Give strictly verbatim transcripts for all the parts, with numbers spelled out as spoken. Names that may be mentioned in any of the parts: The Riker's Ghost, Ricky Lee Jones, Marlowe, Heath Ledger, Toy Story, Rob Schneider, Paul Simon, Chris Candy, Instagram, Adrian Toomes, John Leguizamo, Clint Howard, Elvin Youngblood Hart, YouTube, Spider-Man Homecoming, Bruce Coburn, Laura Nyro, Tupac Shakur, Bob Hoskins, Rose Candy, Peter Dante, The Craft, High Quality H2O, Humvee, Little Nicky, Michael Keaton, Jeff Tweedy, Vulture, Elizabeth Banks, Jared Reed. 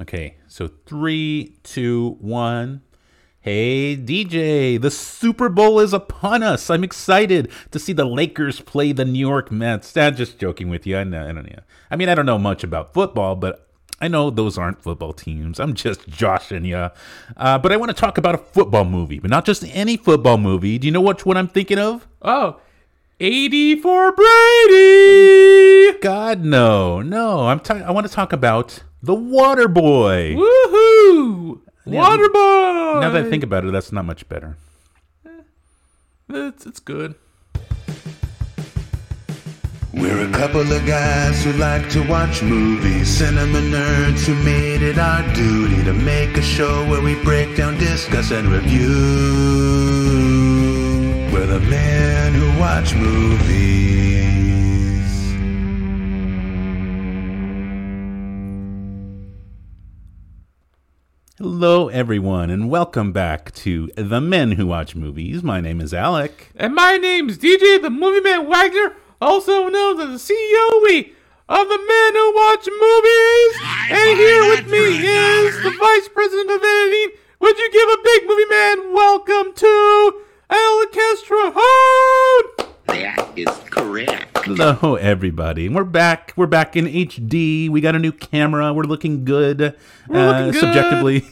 Okay, so three, two, one. Hey, D J, the Super Bowl is upon us. I'm excited to see the Lakers play the New York Mets. I'm just joking with you. I know, I don't know. I mean, I don't know much about football, but I know those aren't football teams. I'm just joshing you. Uh, but I want to talk about a football movie, but not just any football movie. Do you know which one I'm thinking of? Oh, eighty for Brady. God, no, no. I'm ta- I want to talk about... The Waterboy. Woohoo! Yeah, Waterboy! Now that I think about it, that's not much better. It's, it's good. We're a couple of guys who like to watch movies. Cinema nerds who made it our duty to make a show where we break down, discuss, and review. We're the men who watch movies. Hello, everyone, and welcome back to The Men Who Watch Movies. My name is Alec. And my name is D J, the Movie Man Wagner, also known as the C E O of The Men Who Watch Movies. And here with me is the Vice President of Editing. Would you give a big movie man welcome to Alec Castro? That is correct. Hello, everybody. We're back. We're back in H D. We got a new camera. We're looking good. We're uh, looking good. Subjectively.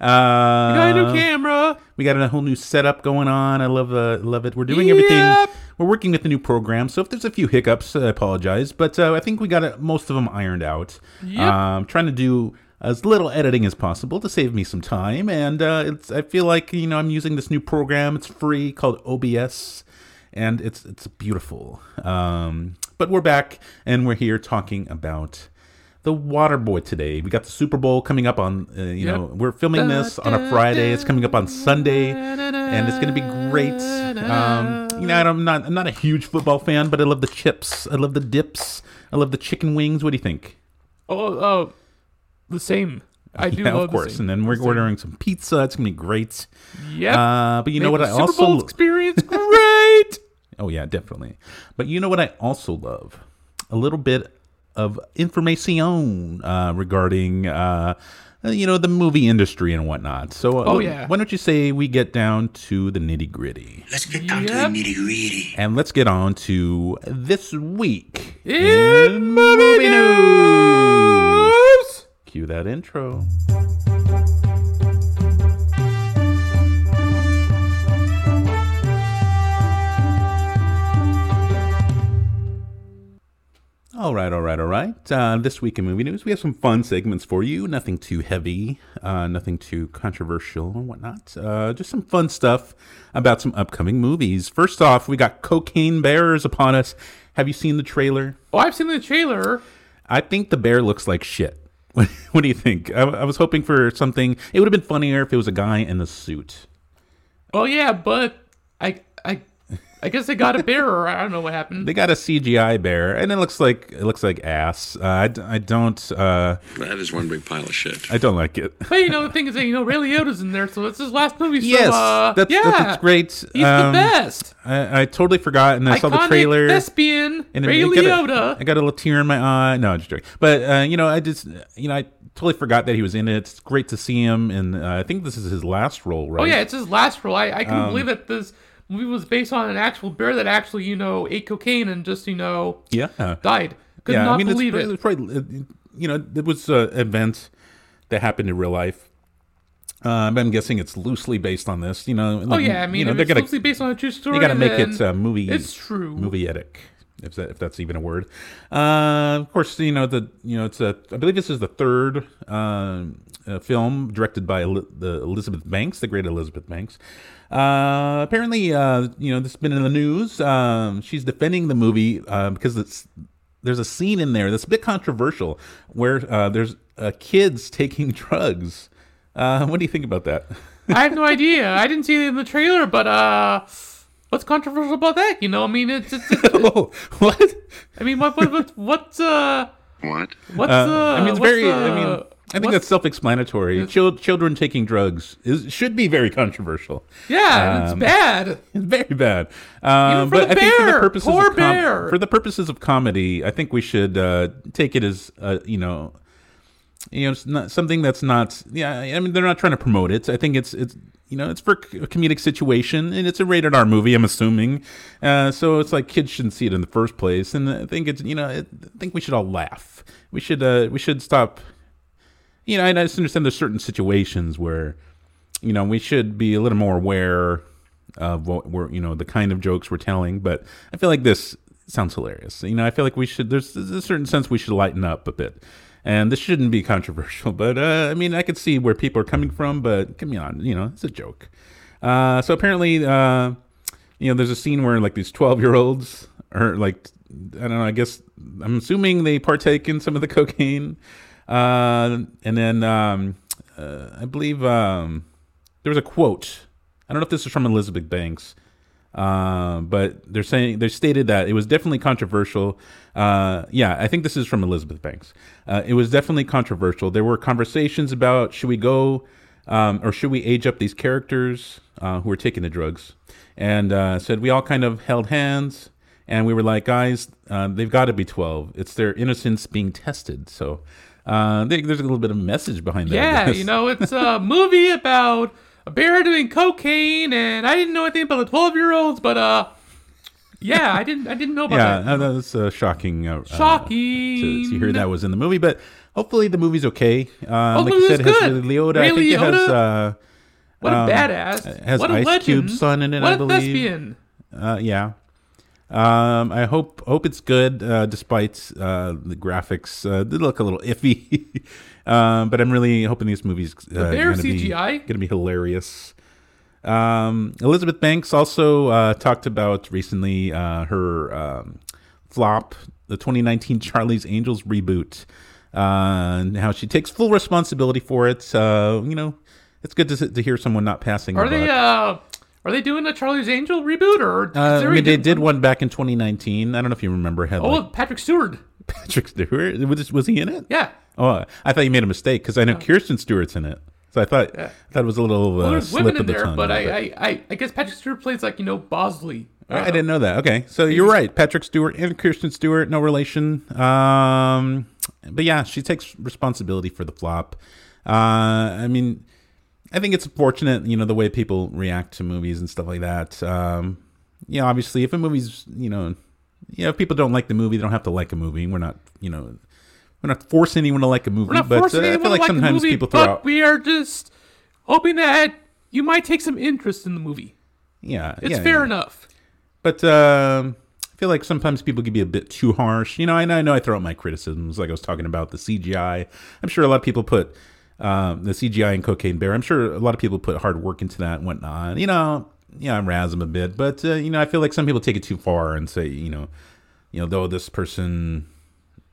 Uh, we got a new camera. We got a whole new setup going on. I love, uh, love it. We're doing yep. everything. We're working with the new program. So if there's a few hiccups, I apologize. But uh, I think we got uh, most of them ironed out. Yep. Um, trying to do as little editing as possible to save me some time. And uh, it's. I feel like you know I'm using this new program. It's free, called O B S. And it's it's beautiful. Um, but we're back, and we're here talking about The Waterboy today. We got the Super Bowl coming up on, uh, you yep. know, we're filming this on a Friday. It's coming up on Sunday, and it's going to be great. Um, you know, I'm not, I'm not a huge football fan, but I love the chips. I love the dips. I love the chicken wings. What do you think? Oh, oh the same. I do yeah, love of course. The and then we're the ordering same. Some pizza. It's gonna be great. Yeah. Uh, but you Maybe know what? I Super also Bowl experience great. Oh yeah, definitely. But you know what? I also love a little bit of information uh, regarding uh, you know the movie industry and whatnot. So uh, oh yeah. Why don't you say we get down to the nitty gritty? Let's get down yep. to the nitty gritty. And let's get on to this week in, in movie news. news. Cue that intro. All right, all right, all right. Uh, this week in movie news, we have some fun segments for you. Nothing too heavy, uh, nothing too controversial and whatnot. Uh, just some fun stuff about some upcoming movies. First off, we got Cocaine Bears upon us. Have you seen the trailer? Oh, I've seen the trailer. I think the bear looks like shit. What, what do you think? I, I was hoping for something. It would have been funnier if it was a guy in a suit. Oh yeah, but I, I, I guess they got a bear, or I don't know what happened. They got a C G I bear, and it looks like it looks like ass. Uh, I, I don't. Uh, that is one big pile of shit. I don't like it. But you know the thing is that you know Ray Liotta's in there, so it's his last movie. So, yes, uh, that's, yeah, that's, that's great. He's um, the best. I, I totally forgot, and I Iconic saw the trailer. Thespian and Ray it, it Liotta. Got a, I got a little tear in my eye. No, I'm just joking. But uh, you know, I just you know I totally forgot that he was in it. It's great to see him, and uh, I think this is his last role, right? Oh yeah, it's his last role. I I couldn't um, believe that this. Movie was based on an actual bear that actually, you know, ate cocaine and just, you know, yeah. died. Could yeah, not I mean, believe it's, it. It's probably, you know, it was an event that happened in real life. Uh, I'm guessing it's loosely based on this, you know. Like, oh, yeah. I mean, you know, if it's gotta, loosely based on a true story. They got to make it uh, movie. It's true. Movie-etic, if that, if that's even a word. Uh, of course, you know, the you know it's a, I believe this is the third uh, uh, film directed by El- the Elizabeth Banks, the great Elizabeth Banks. Uh, apparently, uh, you know, this has been in the news. Um, she's defending the movie uh, because it's, there's a scene in there that's a bit controversial where uh, there's uh, kids taking drugs. Uh, what do you think about that? I have no idea. I didn't see it in the trailer, but uh, what's controversial about that? You know, I mean, it's... it's, it's, it's oh, what? I mean, what, what, what, what's, uh... What? What's, uh... I mean, it's very, uh, I mean... I think What's, that's self-explanatory. Child, children taking drugs is, should be very controversial. Yeah, um, it's bad. It's very bad. Um, Even for but the I bear, think for the purposes poor of com- bear. For the purposes of comedy, I think we should uh, take it as uh, you know you know, it's not something that's not, yeah, I mean, they're not trying to promote it. I think it's, it's, you know, it's for a comedic situation, and it's a rated R movie, I'm assuming. Uh, so it's like kids shouldn't see it in the first place. And I think it's, you know, I think we should all laugh. We should, uh, we should stop, you know, and I just understand there's certain situations where, you know, we should be a little more aware of what we're, you know, the kind of jokes we're telling. But I feel like this sounds hilarious. You know, I feel like we should, there's, there's a certain sense we should lighten up a bit. And this shouldn't be controversial, but uh, I mean, I could see where people are coming from, but come on, you know, it's a joke. Uh, so apparently, uh, you know, there's a scene where like these twelve-year-olds are like, I don't know, I guess, I'm assuming they partake in some of the cocaine. Uh, and then um, uh, I believe um, there was a quote. I don't know if this is from Elizabeth Banks. Uh, but they're saying, they stated that it was definitely controversial. Uh, yeah, I think this is from Elizabeth Banks. Uh, it was definitely controversial. There were conversations about, should we go, um, or should we age up these characters, uh, who are taking the drugs? And, uh, said we all kind of held hands and we were like, guys, uh, they've got to be twelve. It's their innocence being tested. So, uh, they, there's a little bit of message behind that. Yeah, you know, it's a movie about a bear doing cocaine, and I didn't know anything about the twelve-year-olds, but uh, yeah, I didn't, I didn't know about yeah, that. Yeah, that was uh, shocking. Uh, shocking uh, to, to hear that was in the movie, but hopefully the movie's okay. Uh, hopefully like you said, it has Ray Liotta. Ray I think Liotta? It has. Uh, what a um, badass! It has what a Ice legend. Cube's son in it, what I believe. What a thespian! Uh, yeah. Um, I hope hope it's good. Uh, despite uh, the graphics, uh, they look a little iffy. Um, but I'm really hoping these movies uh, are going to be hilarious. Um, Elizabeth Banks also uh, talked about recently uh, her um, flop, the twenty nineteen Charlie's Angels reboot, uh, and how she takes full responsibility for it. Uh, you know, it's good to, to hear someone not passing. Are they? Uh, are they doing a Charlie's Angel reboot or? Uh, I mean, they did one back in twenty nineteen. I don't know if you remember. Had, oh, like, Patrick Stewart. Patrick Stewart was, was he in it? Yeah. Oh, I thought you made a mistake because I know yeah. Kirsten Stewart's in it, so I thought yeah. I thought it was a little uh, well, slip of the there, tongue. But I, I, I guess Patrick Stewart plays like you know Bosley. I, I didn't know that. Okay, so he's, you're right. Patrick Stewart and Kirsten Stewart, no relation. Um, but yeah, she takes responsibility for the flop. Uh, I mean, I think it's fortunate, you know, the way people react to movies and stuff like that. Um, you know, obviously, if a movie's, you know, you know, if people don't like the movie, they don't have to like a movie. We're not, you know. We're not forcing anyone to like a movie, but uh, I feel like, like sometimes movie, people throw out. We are just hoping that you might take some interest in the movie. Yeah, it's yeah, fair yeah. enough. But uh, I feel like sometimes people can be a bit too harsh. You know, I know I, know I throw out my criticisms, like I was talking about the C G I. I'm sure a lot of people put um, the C G I in Cocaine Bear. I'm sure a lot of people put hard work into that and whatnot. You know, yeah, I razz them a bit, but uh, you know, I feel like some people take it too far and say, you know, you know, though this person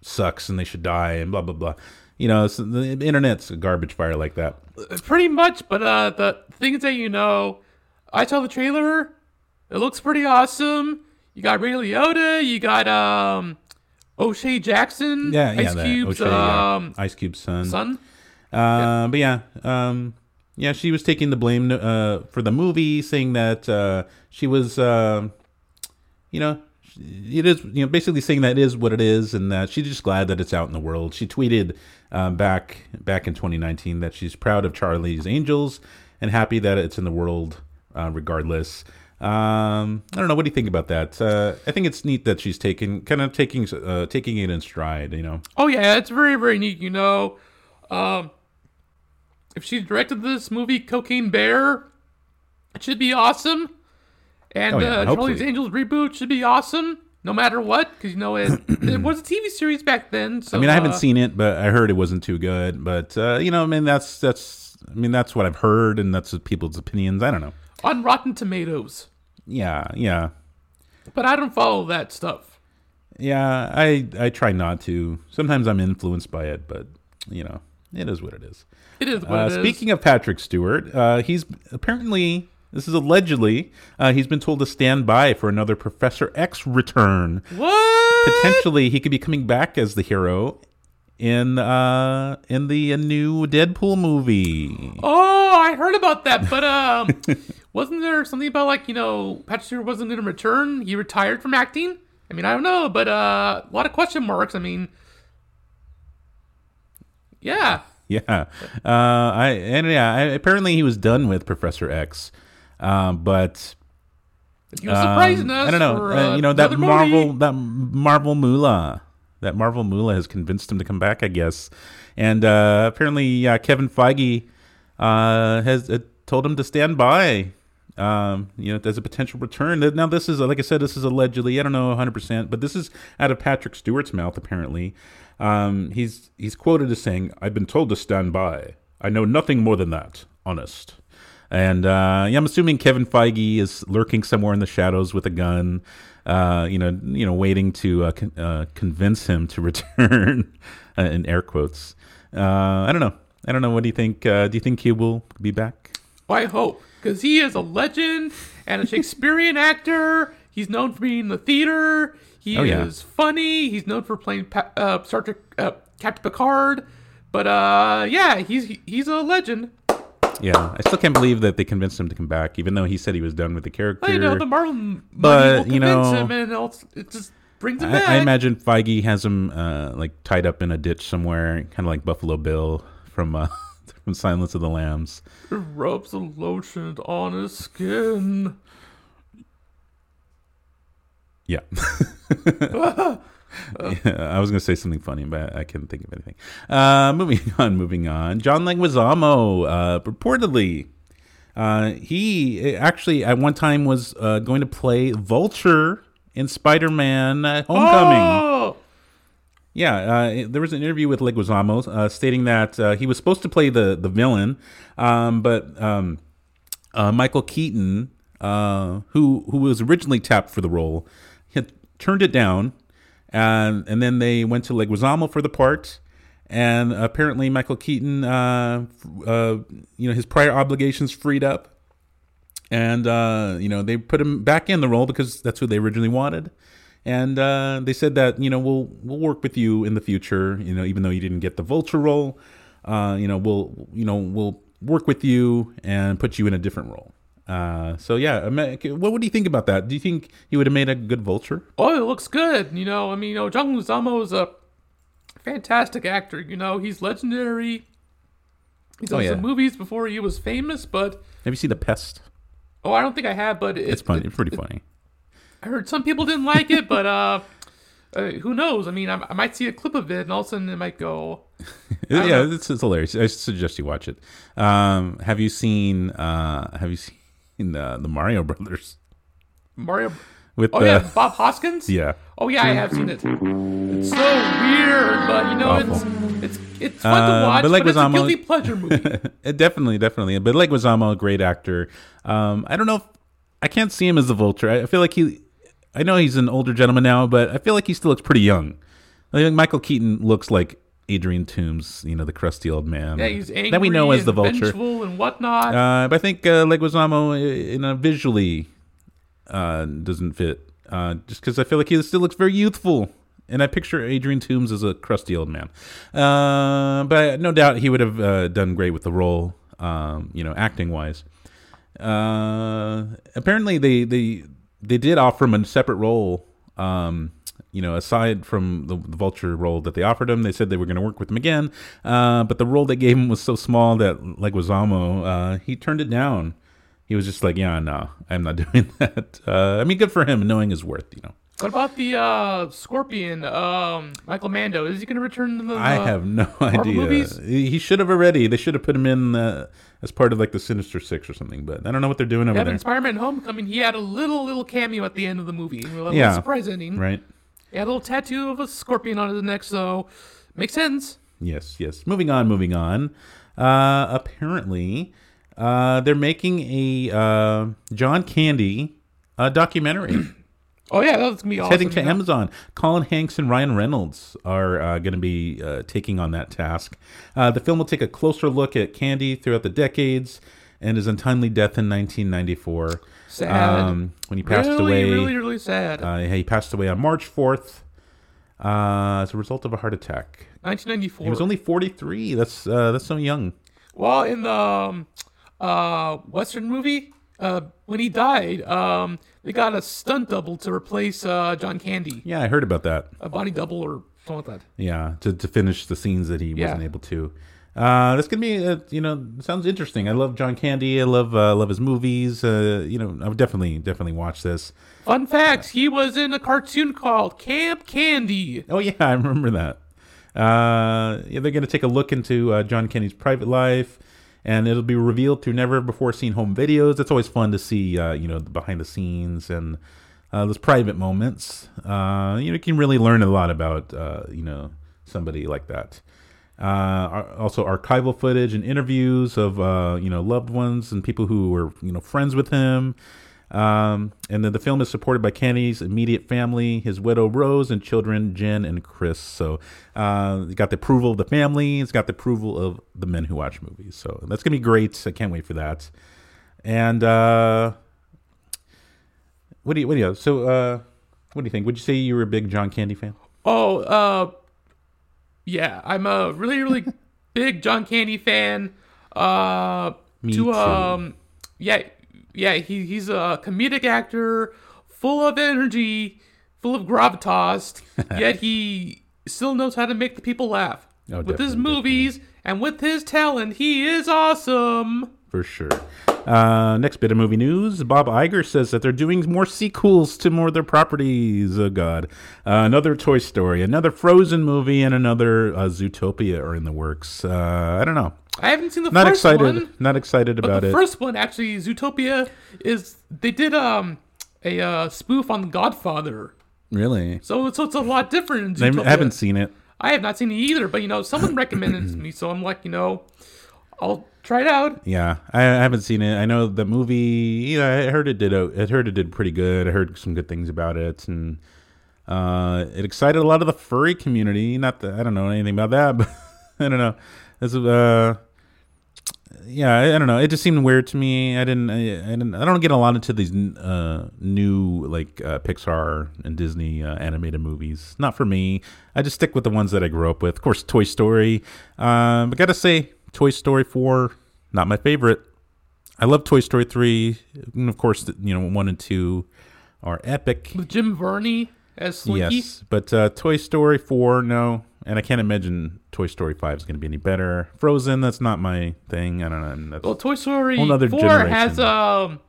sucks and they should die and blah blah blah, you know, so the internet's a garbage fire like that pretty much. But uh the things that, you know, I saw the trailer, it looks pretty awesome. You got Ray Liotta, you got um O'Shea Jackson, yeah, yeah, Ice Cube's O'Shea, um yeah. Ice Cube's son son uh yeah. But yeah, um yeah, she was taking the blame uh for the movie, saying that uh she was uh you know it is, you know, basically saying that it is what it is, and that she's just glad that it's out in the world. She tweeted um, back back in twenty nineteen that she's proud of Charlie's Angels and happy that it's in the world uh, regardless. Um, I don't know. What do you think about that? Uh, I think it's neat that she's taking kind of taking uh, taking it in stride. You know. Oh yeah, it's very very neat. You know, um, if she directed this movie, Cocaine Bear, it should be awesome. And oh, yeah, uh, Charlie's Angels reboot should be awesome, no matter what, because you know it, it was a T V series back then. So, I mean, I haven't uh, seen it, but I heard it wasn't too good. But uh, you know, I mean, that's that's I mean, that's what I've heard, and that's people's opinions. I don't know. On Rotten Tomatoes. Yeah, yeah. But I don't follow that stuff. Yeah, I I try not to. Sometimes I'm influenced by it, but you know, it is what it is. It is what uh, it is. Speaking of Patrick Stewart, uh, he's apparently. This is allegedly, uh, he's been told to stand by for another Professor X return. What? Potentially, he could be coming back as the hero in uh, in the uh, new Deadpool movie. Oh, I heard about that, but um, wasn't there something about, like, you know, Patrick Stewart wasn't going to return? He retired from acting? I mean, I don't know, but uh, a lot of question marks. I mean, Yeah. Yeah. Uh, I and yeah. I, apparently, he was done with Professor X, um, but he was um, surprising us. I don't know. For, uh, you know that Marvel, movie. that Marvel moolah, that Marvel moolah has convinced him to come back, I guess. And uh, apparently, uh, Kevin Feige uh, has uh, told him to stand by. Um, you know, there's a potential return. Now, this is, like I said, this is allegedly. I don't know one hundred percent, but this is out of Patrick Stewart's mouth, apparently. Um, he's he's quoted as saying, "I've been told to stand by. I know nothing more than that. Honest." And uh, yeah, I'm assuming Kevin Feige is lurking somewhere in the shadows with a gun, uh, you know, you know, waiting to uh, con- uh, convince him to return. uh, in air quotes. Uh, I don't know. I don't know. What do you think? Uh, do you think he will be back? Well, I hope. Because he is a legend and a Shakespearean actor. He's known for being in the theater. He oh, yeah. is funny. He's known for playing pa- uh, Star Trek, uh, Captain Picard. But uh, yeah, he's he's a legend. Yeah, I still can't believe that they convinced him to come back, even though he said he was done with the character. I know the Marvel but, money will you convince know, him, and it'll, it just brings him I, back. I imagine Feige has him uh, like tied up in a ditch somewhere, kind of like Buffalo Bill from. Uh, From Silence of the Lambs. It rubs the lotion on his skin. Yeah. uh, yeah I was going to say something funny, but I couldn't think of anything. Uh, moving on, moving on. John Leguizamo, uh, reportedly, uh, he actually at one time was uh, going to play Vulture in Spider-Man Homecoming. Oh! Yeah, uh, there was an interview with Leguizamo uh, stating that uh, he was supposed to play the the villain, um, but um, uh, Michael Keaton, uh, who who was originally tapped for the role, had turned it down, and and then they went to Leguizamo for the part, and apparently Michael Keaton, uh, uh, you know, his prior obligations freed up, and uh, you know they put him back in the role because that's who they originally wanted. And uh, they said that, you know, we'll we'll work with you in the future, you know, even though you didn't get the Vulture role, uh, you know, we'll you know we'll work with you and put you in a different role. Uh, so yeah, what would you think about that? Do you think he would have made a good Vulture? Oh, it looks good. You know, I mean, you know, John Leguizamo is a fantastic actor. You know, he's legendary. He's done oh, yeah. some movies before he was famous, but have you seen The Pest? Oh, I don't think I have, but it, it's funny. It, it's pretty it, funny. I heard some people didn't like it, but uh, uh, who knows? I mean, I, I might see a clip of it, and all of a sudden it might go. yeah, it's, it's hilarious. I suggest you watch it. Um, have you seen? Uh, have you seen uh, the Mario Brothers? Mario with oh the... yeah, Bob Hoskins. Yeah. Oh yeah, I have seen it. It's so weird, but you know, Awful. it's it's it's fun uh, to watch. But, like but Leguizamo... it's a guilty pleasure movie. it definitely, definitely. But Leguizamo, a great actor. Um, I don't know if I can't see him as the Vulture. I feel like he. I know he's an older gentleman now, but I feel like he still looks pretty young. I think Michael Keaton looks like Adrian Toomes, you know, the crusty old man. Yeah, he's angry that we know as the Vulture, vengeful and whatnot. Uh, but I think uh, Leguizamo, you know, visually uh, doesn't fit, uh, just because I feel like he still looks very youthful, and I picture Adrian Toomes as a crusty old man. Uh, but no doubt he would have uh, done great with the role, um, you know, acting wise. Uh, apparently, they they. They did offer him a separate role, um, you know, aside from the, the Vulture role that they offered him. They said they were going to work with him again, uh, but the role they gave him was so small that Leguizamo, uh, he turned it down. He was just like, yeah, no, I'm not doing that. Uh, I mean, good for him, knowing his worth, you know. What about the uh, Scorpion, um, Michael Mando? Is he going to return to the I have no Marvel idea. Movies? He should have already. They should have put him in the, as part of like the Sinister Six or something, but I don't know what they're doing over yeah, there. In Spider-Man Homecoming, he had a little, little cameo at the end of the movie. A little yeah, surprise ending. Right. He had a little tattoo of a scorpion on his neck, so makes sense. Yes, yes. Moving on, moving on. Uh, apparently, uh, they're making a uh, John Candy uh, documentary. Oh, yeah, that's going to be awesome. It's heading to you know? Amazon. Colin Hanks and Ryan Reynolds are uh, going to be uh, taking on that task. Uh, the film will take a closer look at Candy throughout the decades and his untimely death in nineteen ninety-four. Sad. Um, when he passed really, away. Really, really, really sad. Uh, he passed away on March fourth uh, as a result of a heart attack. nineteen ninety-four. He was only forty-three. That's uh, that's so young. Well, in the um, uh, Western movie, uh, when he died... Um, They got a stunt double to replace uh, John Candy. Yeah, I heard about that. A body double or something like that. Yeah, to to finish the scenes that he yeah. wasn't able to. Uh, that's gonna be, a, you know, sounds interesting. I love John Candy. I love uh, love his movies. Uh, you know, I would definitely definitely watch this. Fun facts: uh, he was in a cartoon called Camp Candy. Oh yeah, I remember that. Uh, yeah, they're gonna take a look into uh, John Candy's private life, and it'll be revealed through never before seen home videos. It's always fun to see, uh, you know, the behind the scenes and uh, those private moments. Uh, you know, you can really learn a lot about, uh, you know, somebody like that. Uh, also archival footage and interviews of, uh, you know, loved ones and people who were, you know, friends with him. Um, and then the film is supported by Candy's immediate family, his widow Rose, and children Jen and Chris. So uh, it's got the approval of the family. It's got the approval of the men who watch movies. So that's going to be great. I can't wait for that. And uh, what do you, what do you, so uh, what do you think? Would you say you were a big John Candy fan? Oh, uh, yeah, I'm a really, really big John Candy fan. Uh, Me to, too. Um, yeah, yeah, he he's a comedic actor, full of energy, full of gravitas. Yet he still knows how to make the people laugh. Oh, with his movies definitely. And with his talent, he is awesome. For sure. Uh, next bit of movie news. Bob Iger says that they're doing more sequels to more of their properties. Oh, God. Uh, another Toy Story, another Frozen movie, and another uh, Zootopia are in the works. Uh, I don't know. I haven't seen the not first excited, one. Not excited about it. The first one, actually, Zootopia, is they did um, a uh, spoof on Godfather. Really? So, so it's a lot different in Zootopia. I haven't seen it. I have not seen it either, but, you know, someone recommended it to me, so I'm like, you know, I'll try it out. Yeah, I, I haven't seen it. I know the movie. You know, I heard it did. I heard it did pretty good. I heard some good things about it, and uh, it excited a lot of the furry community. Not that I don't know anything about that, but I don't know. This is, uh, yeah, I, I don't know. It just seemed weird to me. I didn't. I, I didn't. I don't get a lot into these uh, new like uh, Pixar and Disney uh, animated movies. Not for me. I just stick with the ones that I grew up with. Of course, Toy Story. Um, I gotta say. Toy Story four, not my favorite. I love Toy Story three, and of course, you know, one and two are epic. With Jim Varney as Slinky. Yes, but uh, Toy Story four, no, and I can't imagine Toy Story five is going to be any better. Frozen, that's not my thing. I don't know. That's well, Toy Story four generation. Has a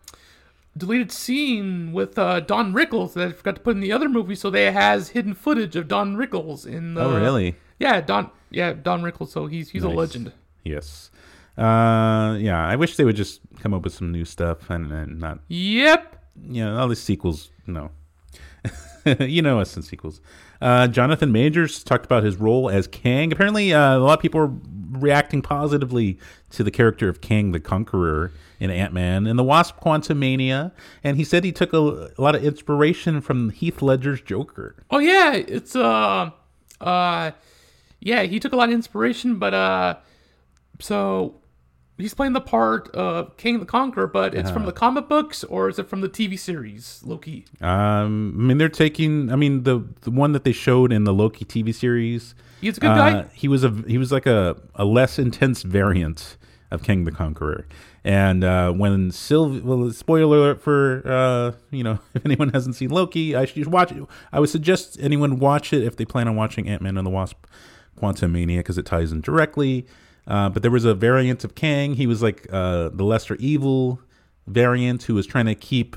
deleted scene with uh, Don Rickles that I forgot to put in the other movie, so they has hidden footage of Don Rickles in the. Oh really? Yeah, Don. Yeah, Don Rickles. So he's he's nice. A legend. Yes. Uh, yeah, I wish they would just come up with some new stuff and, and not... Yep. You know, all these sequels, no. You know us in sequels. Uh, Jonathan Majors talked about his role as Kang. Apparently, uh, a lot of people are reacting positively to the character of Kang the Conqueror in Ant-Man and the Wasp Quantumania. And he said he took a, a lot of inspiration from Heath Ledger's Joker. Oh, yeah. It's, uh... uh, yeah, he took a lot of inspiration, but, uh... so he's playing the part of Kang the Conqueror, but it's uh, from the comic books, or is it from the T V series Loki? Um, I mean, they're taking. I mean, the the one that they showed in the Loki T V series. He's a good uh, guy. He was a he was like a, a less intense variant of Kang the Conqueror. And uh, when Sylvie, well, spoiler alert for uh, you know, if anyone hasn't seen Loki, I should watch it. I would suggest anyone watch it if they plan on watching Ant-Man and the Wasp: Quantumania, because it ties in directly. Uh, but there was a variant of Kang. He was like uh, the lesser evil variant who was trying to keep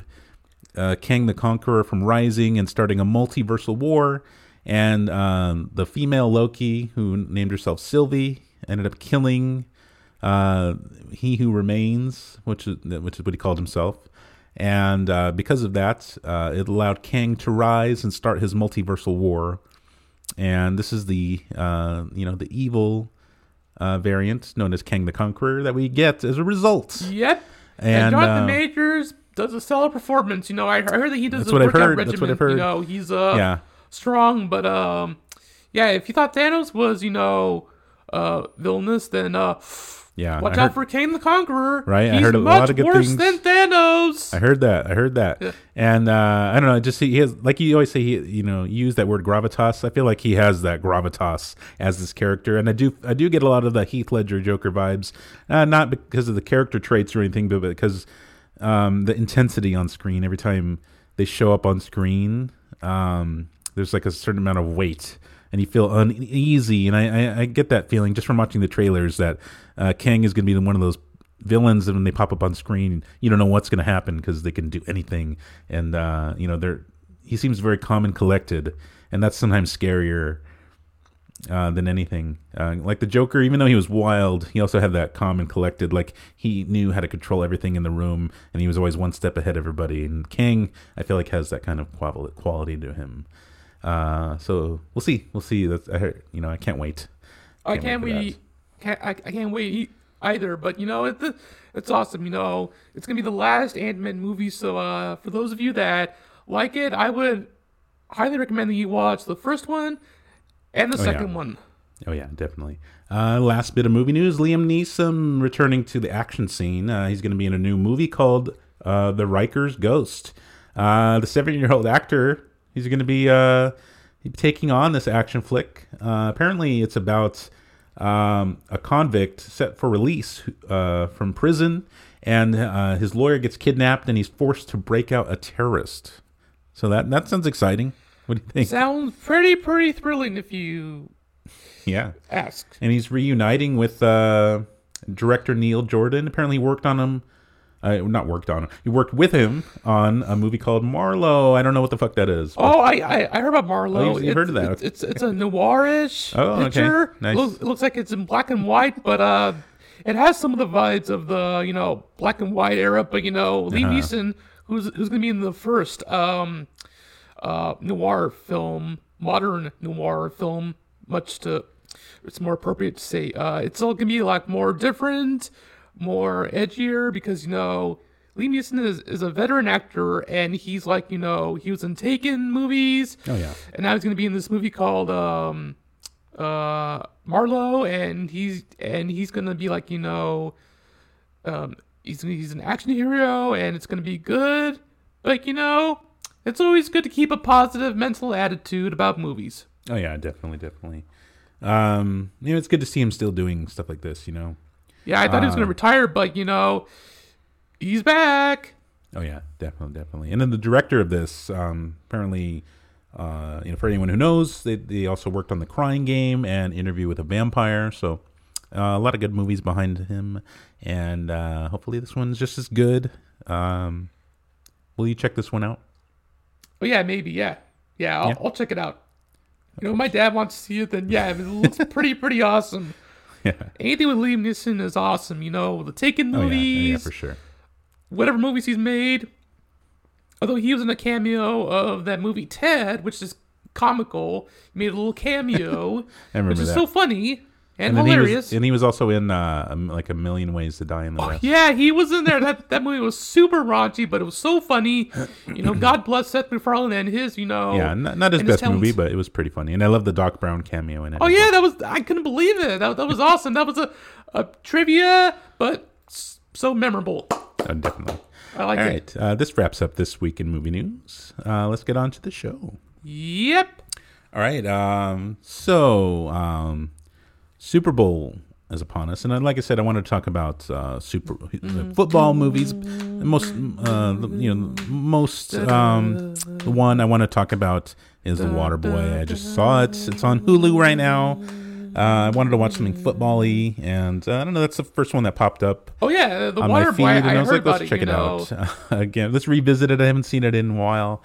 uh, Kang the Conqueror from rising and starting a multiversal war. And um, the female Loki, who named herself Sylvie, ended up killing uh, He Who Remains, which is, which is what he called himself. And uh, because of that, uh, it allowed Kang to rise and start his multiversal war. And this is the uh, you know, the evil... Uh, variant known as Kang the Conqueror that we get as a result. Yep. And, and Jonathan uh, Majors does a stellar performance. You know, I heard that he does a workout regimen. That's what I've heard. You know, he's uh, yeah. strong, but um, yeah, if you thought Thanos was, you know, uh, villainous, then uh, yeah, watch I out heard, for Kang the Conqueror. Right? He's I heard a lot of good things. He's much worse than Thanos. I heard that. I heard that. Yeah. And uh, I don't know, just he has, like you always say, he, you know, you use that word gravitas. I feel like he has that gravitas as this character. And I do I do get a lot of the Heath Ledger Joker vibes, uh, not because of the character traits or anything, but because um, the intensity on screen. Every time they show up on screen, um, there's like a certain amount of weight and you feel uneasy. And I, I, I get that feeling just from watching the trailers that uh, Kang is going to be one of those villains, and when they pop up on screen, you don't know what's going to happen because they can do anything. And uh, you know, they're he seems very calm and collected, and that's sometimes scarier uh, than anything. Uh, like the Joker, even though he was wild, he also had that calm and collected. Like he knew how to control everything in the room, and he was always one step ahead of everybody. And Kang, I feel like, has that kind of quality to him. Uh, so we'll see. We'll see. That's I heard, you know, I can't wait. I can't wait. Can't, I, I can't wait. Either, but you know, it's it's awesome. You know, it's gonna be the last Ant-Man movie, so uh for those of you that like it, I would highly recommend that you watch the first one and the oh, second yeah. one. Oh yeah, definitely. Uh last bit of movie news, Liam Neeson returning to the action scene. Uh, he's gonna be in a new movie called uh The Riker's Ghost. Uh the seven-year-old actor, he's gonna be uh taking on this action flick. Uh apparently it's about Um, a convict set for release uh, from prison, and uh, his lawyer gets kidnapped, and he's forced to break out a terrorist. So that that sounds exciting. What do you think? Sounds pretty pretty thrilling, if you yeah ask. And he's reuniting with uh, director Neil Jordan. Apparently, he worked on him. Uh, not worked on him. He worked with him on a movie called Marlowe. I don't know what the fuck that is. But... Oh, I, I I heard about Marlowe. Oh, you've heard of that? It's, it's it's a noirish oh, picture. Okay. Nice. It looks, it looks like it's in black and white, but uh, it has some of the vibes of the you know black and white era. But you know, Liam uh-huh. Neeson, who's who's gonna be in the first um, uh noir film, modern noir film. Much to, it's more appropriate to say. Uh, it's all gonna be like more different. More edgier, because you know Liam Neeson is, is a veteran actor, and he's like you know he was in Taken movies, oh yeah, and now he's going to be in this movie called um, uh, Marlowe, and he's and he's going to be like you know um, he's he's an action hero, and it's going to be good. Like you know, it's always good to keep a positive mental attitude about movies. Oh yeah, definitely, definitely. Um, you know, it's good to see him still doing stuff like this. You know. Yeah, I thought he was going to retire, but, you know, he's back. Oh, yeah, definitely, definitely. And then the director of this, um, apparently, uh, you know, for anyone who knows, they, they also worked on The Crying Game and Interview with a Vampire. So uh, a lot of good movies behind him. And uh, hopefully this one's just as good. Um, will you check this one out? Oh, yeah, maybe, yeah. Yeah, I'll, yeah. I'll check it out. You know, if my dad wants to see it, then, yeah, it looks pretty, pretty awesome. Yeah. Anything with Liam Neeson is awesome, you know. The Taken movies, oh, yeah. yeah, for sure. Whatever movies he's made. Although he was in a cameo of that movie Ted, which is comical. He made a little cameo, which is that. so funny and, and hilarious. He was, and he was also in uh, like A Million Ways to Die in the oh, West. Yeah, he was in there. That that movie was super raunchy, but it was so funny. You know, God bless Seth MacFarlane and his, you know. Yeah, not, not his best his movie, but it was pretty funny. And I love the Doc Brown cameo in it. Oh, yeah, that was, I couldn't believe it. That, that was awesome. That was a, a trivia, but so memorable. Oh, definitely. I like All it. Right, uh, this wraps up this week in movie news. Uh, let's get on to the show. Yep. All right. Um, so, um, Super Bowl is upon us, and like I said, I want to talk about uh, super uh, football movies. Most, uh, you know, most um, the one I want to talk about is The Waterboy. I just saw it; it's on Hulu right now. Uh, I wanted to watch something football-y, and uh, I don't know. That's the first one that popped up. Oh yeah, The Waterboy. I, I, I was like, let's check it, it out again. Let's revisit it. I haven't seen it in a while.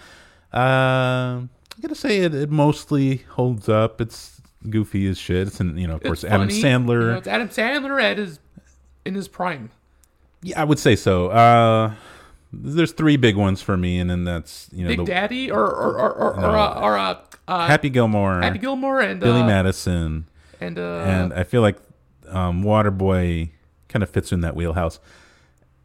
Uh, I gotta say, it, it mostly holds up. It's goofy as shit. It's an, you know, of course, Adam Sandler. You know, it's Adam Sandler at his in his prime. Yeah, I would say so. Uh, there's three big ones for me, and then that's you know, Big the, Daddy or or or or, no, or, uh, or uh, uh, Happy Gilmore, Happy Gilmore, and Billy uh, Madison, and uh, and I feel like um, Waterboy kind of fits in that wheelhouse.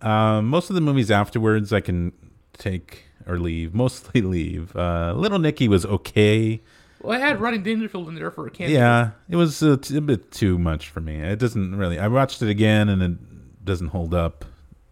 Uh, most of the movies afterwards, I can take or leave. Mostly leave. Uh, Little Nicky was okay. Well, I had Rodney Dangerfield in there for a cameo. Yeah, it was a, t- a bit too much for me. It doesn't really... I watched it again, and it doesn't hold up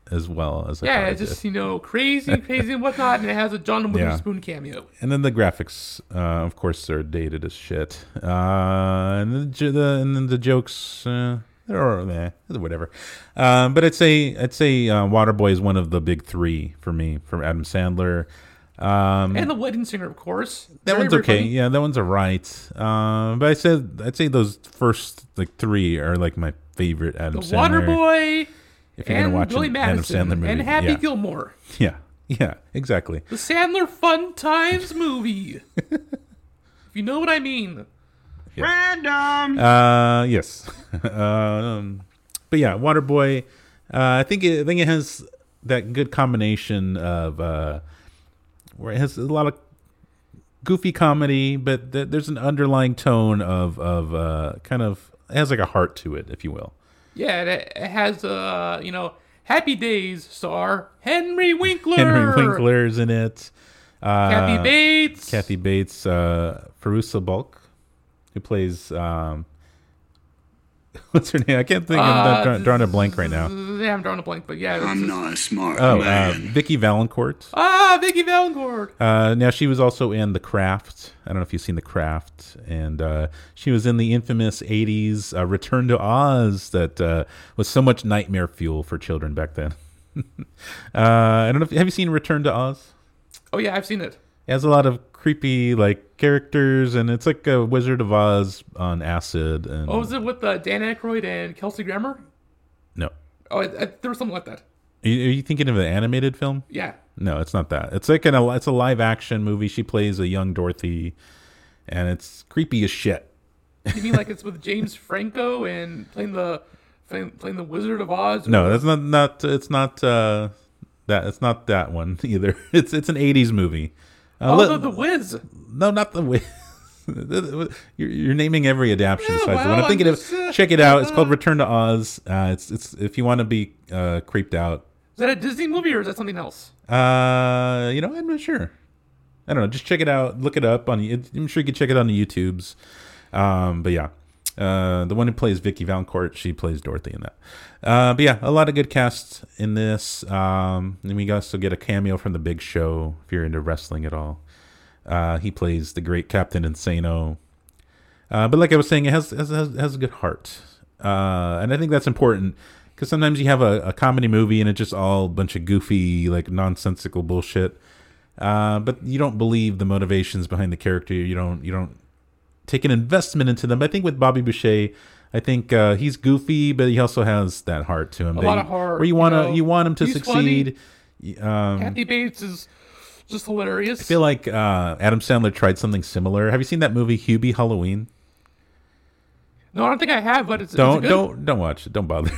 as well as I Yeah, it's just, did. you know, crazy, crazy and whatnot, and it has a John Witherspoon yeah. cameo. And then the graphics, uh, of course, are dated as shit. Uh, and, the, the, and then the jokes... Uh, Or eh, whatever, um, but I'd say I'd say uh, Waterboy is one of the big three for me. From Adam Sandler, Um, and the wedding singer, of course. That Very one's okay. Funny. Yeah, that one's all right. Uh, but I said I'd say those first like three are like my favorite Adam the Sandler. The Waterboy. If you're and gonna watch Billy Madison Adam Sandler movie. And Happy yeah. Gilmore. Yeah, yeah, exactly. The Sandler Fun Times movie. If you know what I mean. Yeah. Random. Uh, yes. um, but yeah, Waterboy. Uh, I think it, I think it has that good combination of uh, where it has a lot of goofy comedy, but th- there's an underlying tone of of uh, kind of it has like a heart to it, if you will. Yeah, it has, uh, you know, Happy Days star Henry Winkler. Henry Winkler's in it. Uh, Kathy Bates. Kathy Bates, uh, Ferusa Balk, who plays, um, what's her name? I can't think. Uh, I'm drawing, drawing a blank right now. Yeah, I'm drawing a blank, but yeah. I'm just... not a smart oh, man. Uh, Vicky Vallencourt. Ah, Vicky Vallencourt. Uh, now, she was also in The Craft. I don't know if you've seen The Craft. And uh, she was in the infamous eighties uh, Return to Oz that uh, was so much nightmare fuel for children back then. uh, I don't know if, have you seen Return to Oz? Oh, yeah, I've seen it. It has a lot of creepy like characters, and it's like a Wizard of Oz on acid. And... Oh, was it with uh, Dan Aykroyd and Kelsey Grammer? No. Oh, I, I, there was something like that. Are you, are you thinking of an animated film? Yeah. No, it's not that. It's like an it's a live action movie. She plays a young Dorothy, and it's creepy as shit. You mean like it's with James Franco and playing the playing, playing the Wizard of Oz? No, that's not not it's not uh, that it's not that one either. It's it's an eighties movie. Uh, oh, let, the Wiz. No, not the Wiz. You're, you're naming every adaptation. Yeah, besides wow, the one I'm thinking I'm of. Just, check it out. It's called Return to Oz. Uh, it's it's if you want to be uh, creeped out. Is that a Disney movie or is that something else? Uh, you know, I'm not sure. I don't know. Just check it out. Look it up on. I'm sure you can check it on the YouTubes. Um, but yeah, uh, the one who plays Vicky Vallencourt, she plays Dorothy in that. Uh, but yeah, a lot of good casts in this. Um, and we also get a cameo from The Big Show if you're into wrestling at all. Uh, he plays the great Captain Insano. Uh, but like I was saying, it has has, has a good heart. Uh, and I think that's important because sometimes you have a, a comedy movie and it's just all a bunch of goofy, like nonsensical bullshit. Uh, but you don't believe the motivations behind the character. You don't you don't take an investment into them. But I think with Bobby Boucher, I think uh, he's goofy, but he also has that heart to him. A lot of heart. Where you want you know, you want him to succeed. Um, Kathy Bates is... just hilarious. I feel like uh, Adam Sandler tried something similar. Have you seen that movie, Hubie Halloween? No, I don't think I have, but it's don't it's don't don't watch it. Don't bother.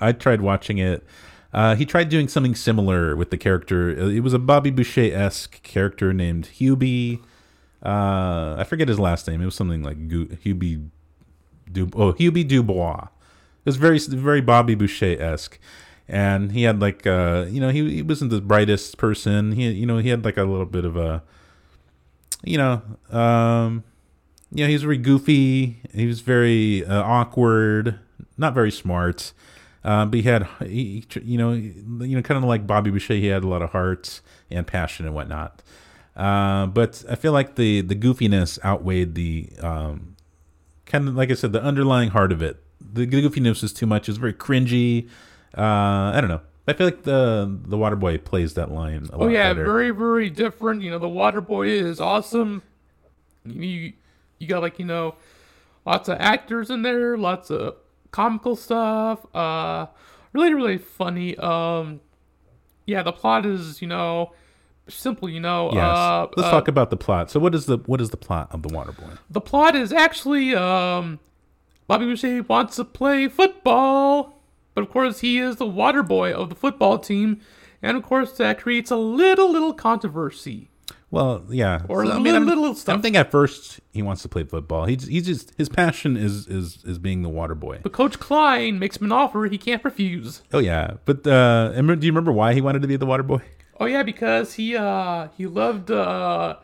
I tried watching it. Uh, he tried doing something similar with the character. It was a Bobby Boucher-esque character named Hubie. Uh, I forget his last name. It was something like Hubie. Du- oh, Hubie Dubois. It was very very Bobby Boucher-esque. And he had like, uh, you know, he, he wasn't the brightest person. He, you know, he had like a little bit of a, you know, um, you know, he was very goofy. He was very uh, awkward, not very smart. Uh, but he had, he, you know, you know, kind of like Bobby Boucher, he had a lot of heart and passion and whatnot. Uh, but I feel like the, the goofiness outweighed the, um, kind of, like I said, the underlying heart of it. The goofiness was too much. It was very cringy. Uh, I don't know. I feel like the the Waterboy plays that line a lot. Oh yeah, better. Very very different. You know, the Waterboy is awesome. You you got like you know, lots of actors in there, lots of comical stuff. Uh, really really funny. Um, yeah, the plot is you know simple. You know. Yes. Uh, Let's uh, talk about the plot. So what is the what is the plot of the Waterboy? The plot is actually um, Bobby Boucher wants to play football. But, of course, he is the water boy of the football team. And, of course, that creates a little, little controversy. Well, yeah. Or so, little, I mean, little, little stuff. I'm thinking at first he wants to play football. He, he just His passion is, is, is being the water boy. But Coach Klein makes him an offer he can't refuse. Oh, yeah. But uh, do you remember why he wanted to be the water boy? Oh, yeah, because he uh, he loved... Uh,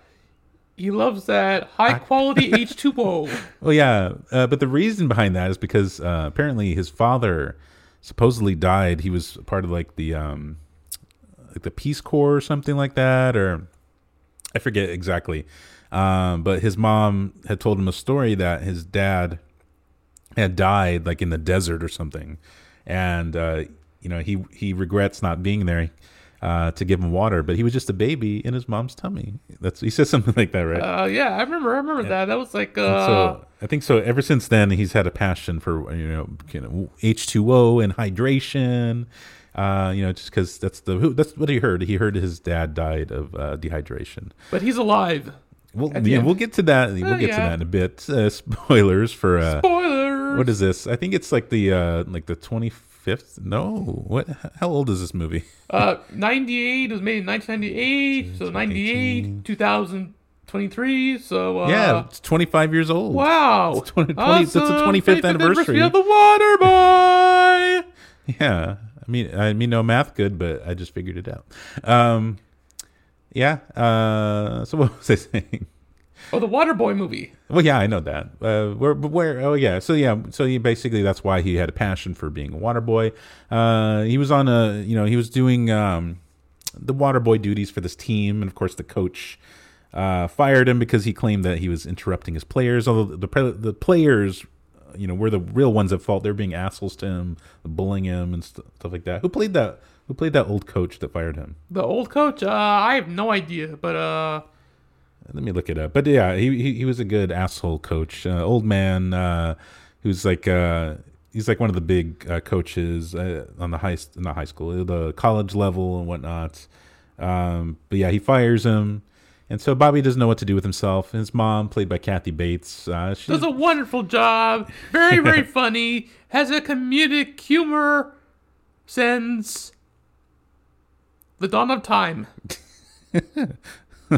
He loves that high-quality H two O. Well, yeah. Uh, but the reason behind that is because uh, apparently his father... supposedly died. He was part of like the um like the Peace Corps or something like that, or I forget exactly. Um but his mom had told him a story that his dad had died like in the desert or something, and uh you know he he regrets not being there. uh, to give him water, but he was just a baby in his mom's tummy. That's he said something like that, right? Uh, yeah, I remember. I remember yeah. that. That was like. Uh... So I think so. Ever since then, he's had a passion for you know, you know H two O and hydration. Uh, you know, just because that's the that's what he heard. He heard his dad died of uh, dehydration. But he's alive. Well, yeah, we'll get to that. We'll uh, get yeah. to that in a bit. Uh, spoilers for uh, spoilers. What is this? I think it's like the uh, like the twenty-fifth. No, what? How old is this movie? uh, ninety-eight. It was made in nineteen ninety-eight. So ninety-eight, two thousand twenty-three. So uh, yeah, it's twenty-five years old. Wow, it's twenty, twenty, awesome. That's the twenty-fifth anniversary of The Waterboy. Yeah, I mean, I mean, no math good, but I just figured it out. Um. Yeah. Uh, so what was I saying? Oh, the Waterboy movie. Well, yeah, I know that. Uh, where, where? Oh, yeah. So yeah. So he basically that's why he had a passion for being a Waterboy. Uh, he was on a, you know, he was doing um, the Waterboy duties for this team, and of course the coach uh, fired him because he claimed that he was interrupting his players. Although the the players, you know, were the real ones at fault. They're being assholes to him, bullying him, and st- stuff like that. Who played that? Who played that old coach that fired him? The old coach? Uh, I have no idea, but... Uh... Let me look it up. But yeah, he he, he was a good asshole coach. Uh, old man uh, who's like... Uh, he's like one of the big uh, coaches uh, on the high... Not high school, the college level and whatnot. Um, but yeah, he fires him. And so Bobby doesn't know what to do with himself. His mom, played by Kathy Bates, uh, she does a wonderful job. Very, very funny. Has a comedic humor sense... The dawn of time.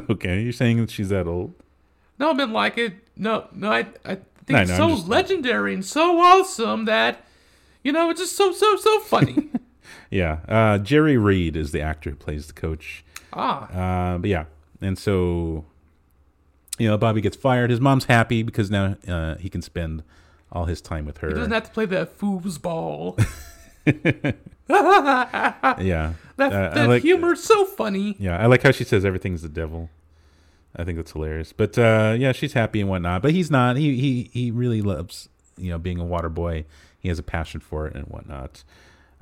Okay, you're saying that she's that old? No, I mean, like it. No, no, I, I think no, it's no, so just... legendary and so awesome that, you know, it's just so, so, so funny. Yeah. Uh, Jerry Reed is the actor who plays the coach. Ah. Uh, but yeah. And so, you know, Bobby gets fired. His mom's happy because now uh, he can spend all his time with her. He doesn't have to play that foosball. Yeah, that, uh, that like, humor's so funny. Yeah, I like how she says everything's the devil. I think that's hilarious. But uh, yeah, she's happy and whatnot. But he's not. He he he really loves you know being a water boy. He has a passion for it and whatnot.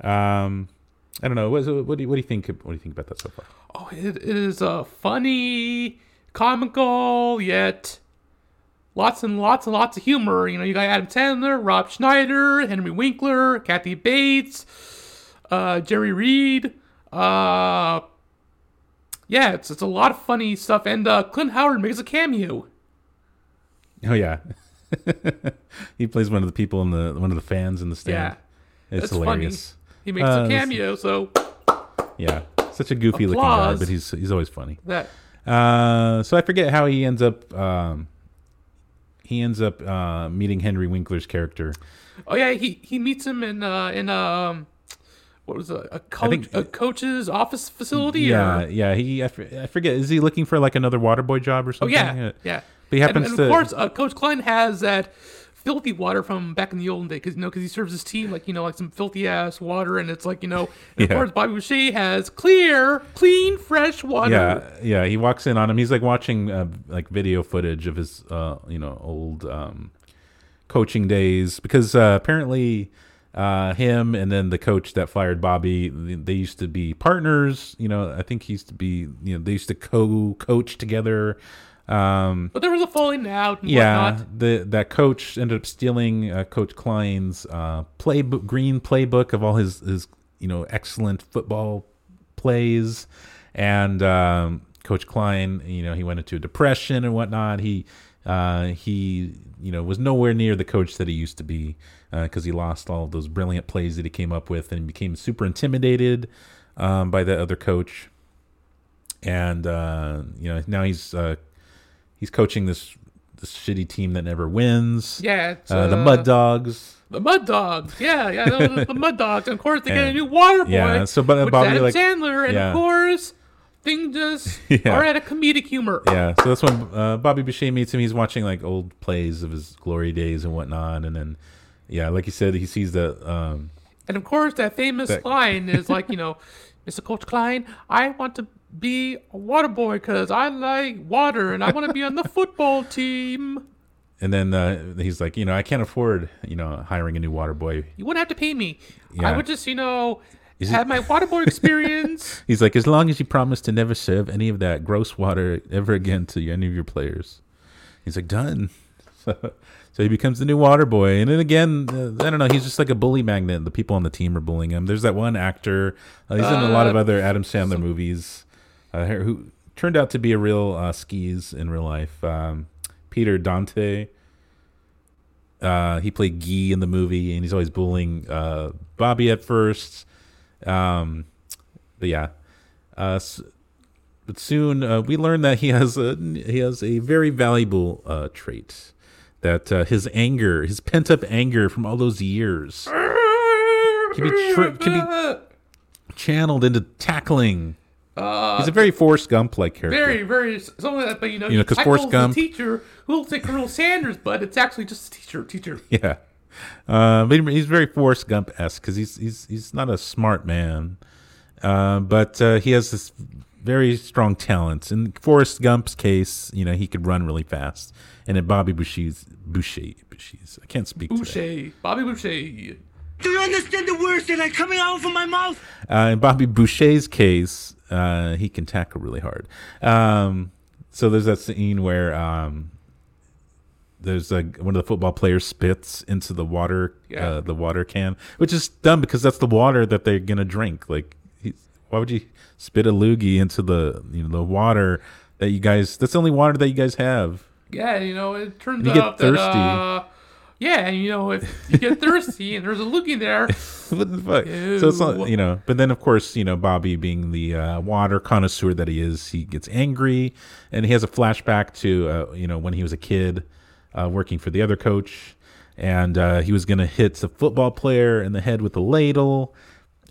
Um, I don't know. What, what do you what do you think? What do you think about that so far? Oh, it, it is a uh, funny, comical, yet lots and lots and lots of humor. You know, you got Adam Sandler, Rob Schneider, Henry Winkler, Kathy Bates. Uh, Jerry Reed, uh, yeah, it's it's a lot of funny stuff, and uh, Clint Howard makes a cameo. Oh yeah, he plays one of the people in the one of the fans in the stand. Yeah, it's that's hilarious. Funny. He makes uh, a cameo, so yeah, such a goofy applause. Looking guy, but he's he's always funny. That uh, so I forget how he ends up. Um, he ends up uh, meeting Henry Winkler's character. Oh yeah, he he meets him in uh, in um. What was it, a, coach, think, a coach's office facility? Yeah, or? yeah. He, I forget. Is he looking for like another waterboy job or something? Oh yeah, yeah. But he happens and, and to. Of course, uh, Coach Klein has that filthy water from back in the olden day, because you know, because he serves his team like you know, like some filthy ass water, and it's like you know. And yeah. Of course, Bobby Boucher has clear, clean, fresh water. Yeah, yeah. He walks in on him. He's like watching uh, like video footage of his, uh, you know, old um, coaching days, because uh, apparently. Uh, him and then the coach that fired Bobby, they used to be partners. You know, I think he used to be, you know, they used to co-coach together. Um, but there was a falling out and yeah, whatnot. The, that coach ended up stealing uh, Coach Klein's uh, playbook, green playbook of all his, his, you know, excellent football plays. And um, Coach Klein, you know, he went into a depression and whatnot. He... Uh, he, you know, was nowhere near the coach that he used to be because uh, he lost all of those brilliant plays that he came up with and became super intimidated um, by the other coach. And uh, you know, now he's uh, he's coaching this this shitty team that never wins. Yeah, it's, uh, uh, the Mud Dogs. The Mud Dogs. Yeah, yeah, the, the Mud Dogs. And of course, they get and, a new water boy. Yeah, so but with Bobby, Adam like, Sandler, and yeah. of course. Thing just yeah. are at a comedic humor. Yeah, so that's when uh, Bobby Boucher meets him. He's watching like old plays of his glory days and whatnot, and then yeah, like he said, he sees the um, and of course that famous that... line is like you know, Mister Coach Klein, I want to be a water boy because I like water and I want to be on the football team. And then uh, he's like, you know, I can't afford you know hiring a new water boy. You wouldn't have to pay me. Yeah. I would just you know. Is had it- my water boy experience. He's like, as long as you promise to never serve any of that gross water ever again to any of your players. He's like, done. So, so he becomes the new water boy. And then again, uh, I don't know. He's just like a bully magnet. The people on the team are bullying him. There's that one actor. Uh, he's uh, in a lot of other Adam Sandler some- movies. Uh, who turned out to be a real uh, skis in real life. Um, Peter Dante. Uh, he played Guy in the movie, and he's always bullying uh, Bobby at first. Um, but yeah. Uh, so, but soon uh, we learn that he has a he has a very valuable uh, trait, that uh, his anger, his pent up anger from all those years, can be tri- can be channeled into tackling. Uh, he's a very Forrest Gump-like character. Very, very. Something like that, you know, you know, because Forrest Gump, the teacher who'll take the real Sanders, but it's actually just a teacher, teacher. Yeah, uh, but he's very Forrest Gump-esque because he's he's he's not a smart man, uh, but uh, he has this very strong talent. In Forrest Gump's case, you know, he could run really fast, and in Bobby Boucher's Boucher, Boucher's, I can't speak. Boucher, today. Bobby Boucher. Do you understand the words that are coming out of my mouth? Uh, in Bobby Boucher's case. Uh, he can tackle really hard. Um, so there's that scene where um, there's a, one of the football players spits into the water, yeah. uh, the water can, which is dumb because that's the water that they're gonna drink. Like, he, why would you spit a loogie into the you know the water that you guys? That's the only water that you guys have. Yeah, you know it turns you out get thirsty. that. Uh... Yeah, you know, if you get thirsty and there's a loogie there. What the fuck? Ew. So it's not, you know, but then, of course, you know, Bobby, being the uh, water connoisseur that he is, he gets angry and he has a flashback to, uh, you know, when he was a kid uh, working for the other coach. And uh, he was going to hit the football player in the head with a ladle.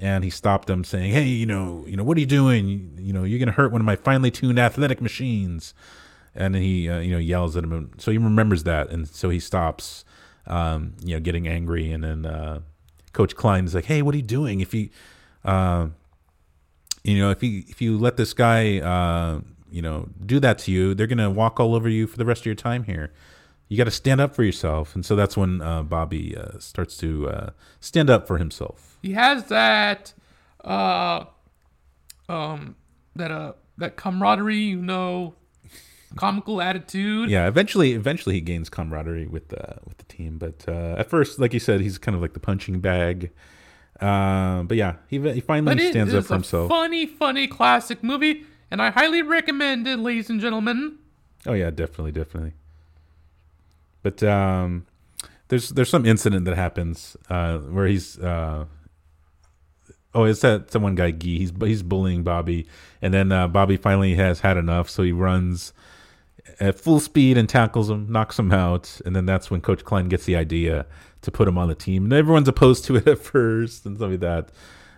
And he stopped him saying, hey, you know, you know, what are you doing? You, you know, you're going to hurt one of my finely tuned athletic machines. And he, uh, you know, yells at him. And so he remembers that. And so he stops. Um, you know, getting angry, and then uh, Coach Klein's like, "Hey, what are you doing? If you, uh, you know, if you if you let this guy, uh, you know, do that to you, they're gonna walk all over you for the rest of your time here. You got to stand up for yourself." And so that's when uh, Bobby uh, starts to uh, stand up for himself. He has that, uh, um, that uh, that camaraderie, you know. Comical attitude. Yeah, eventually, eventually he gains camaraderie with the uh, with the team. But uh, at first, like you said, he's kind of like the punching bag. Uh, but yeah, he he finally but stands up for himself. Funny, funny, classic movie, and I highly recommend it, ladies and gentlemen. Oh yeah, definitely, definitely. But um, there's there's some incident that happens uh, where he's. Uh, Oh, it's that someone guy Guy. He's he's bullying Bobby, and then uh, Bobby finally has had enough, so he runs at full speed and tackles him, knocks him out, and then that's when Coach Klein gets the idea to put him on the team. And everyone's opposed to it at first and stuff like that.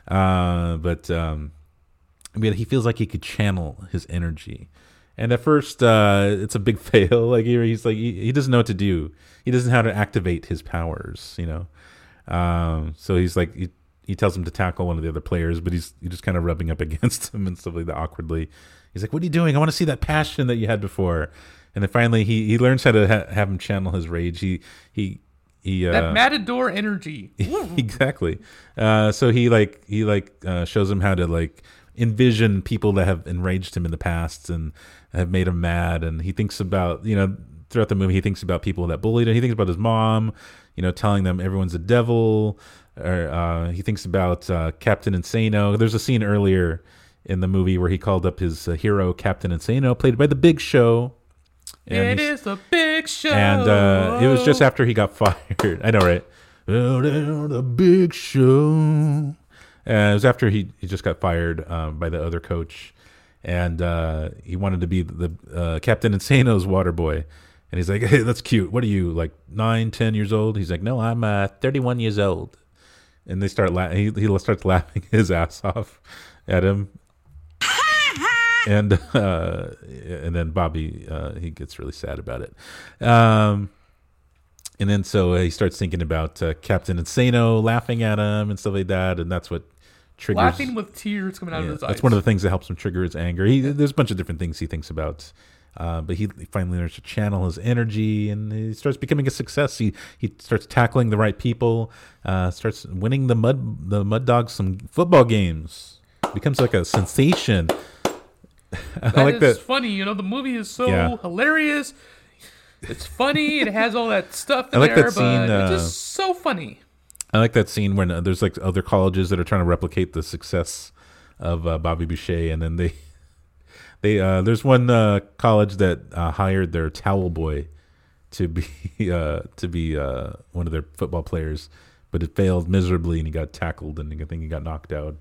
Uh, but um, I mean, he feels like he could channel his energy. And at first, uh, it's a big fail. Like he, he's like he, he doesn't know what to do. He doesn't know how to activate his powers. You know, um, so he's like. He, He tells him to tackle one of the other players, but he's, he's just kind of rubbing up against him and stuff like that awkwardly. He's like, what are you doing? I want to see that passion that you had before. And then finally he, he learns how to ha- have him channel his rage. He he he uh, that matador energy. Exactly. Uh, so he like he like uh, shows him how to like envision people that have enraged him in the past and have made him mad. And he thinks about, you know, throughout the movie, he thinks about people that bullied him. He thinks about his mom, you know, telling them everyone's a devil. Or uh, he thinks about uh, Captain Insano. There's a scene earlier in the movie where he called up his uh, hero, Captain Insano, played by the Big Show. And it is the Big Show. And uh, it was just after he got fired. I know, right? Oh, the Big Show. And it was after he, he just got fired um, by the other coach. And uh, he wanted to be the uh, Captain Insano's water boy. And he's like, hey, that's cute. What are you, like nine, ten years old? He's like, no, I'm uh, thirty-one years old. And they start la- he, he starts laughing his ass off at him. and uh, and then Bobby, uh, he gets really sad about it. Um, and then so he starts thinking about uh, Captain Insano laughing at him and stuff like that. And that's what triggers... Laughing with tears coming out yeah, of his eyes. That's one of the things that helps him trigger his anger. He, there's a bunch of different things he thinks about Uh, but he finally learns to channel his energy, and he starts becoming a success. He he starts tackling the right people, uh, starts winning the mud the Mud Dogs some football games. Becomes like a sensation. I that like is that. Funny, you know. The movie is so yeah. hilarious. It's funny. It has all that stuff in I like there, that scene, but uh, it's just so funny. I like that scene when uh, there's like other colleges that are trying to replicate the success of uh, Bobby Boucher, and then they. They uh, there's one uh, college that uh, hired their towel boy to be uh, to be uh, one of their football players, but it failed miserably, and he got tackled, and I think he got knocked out.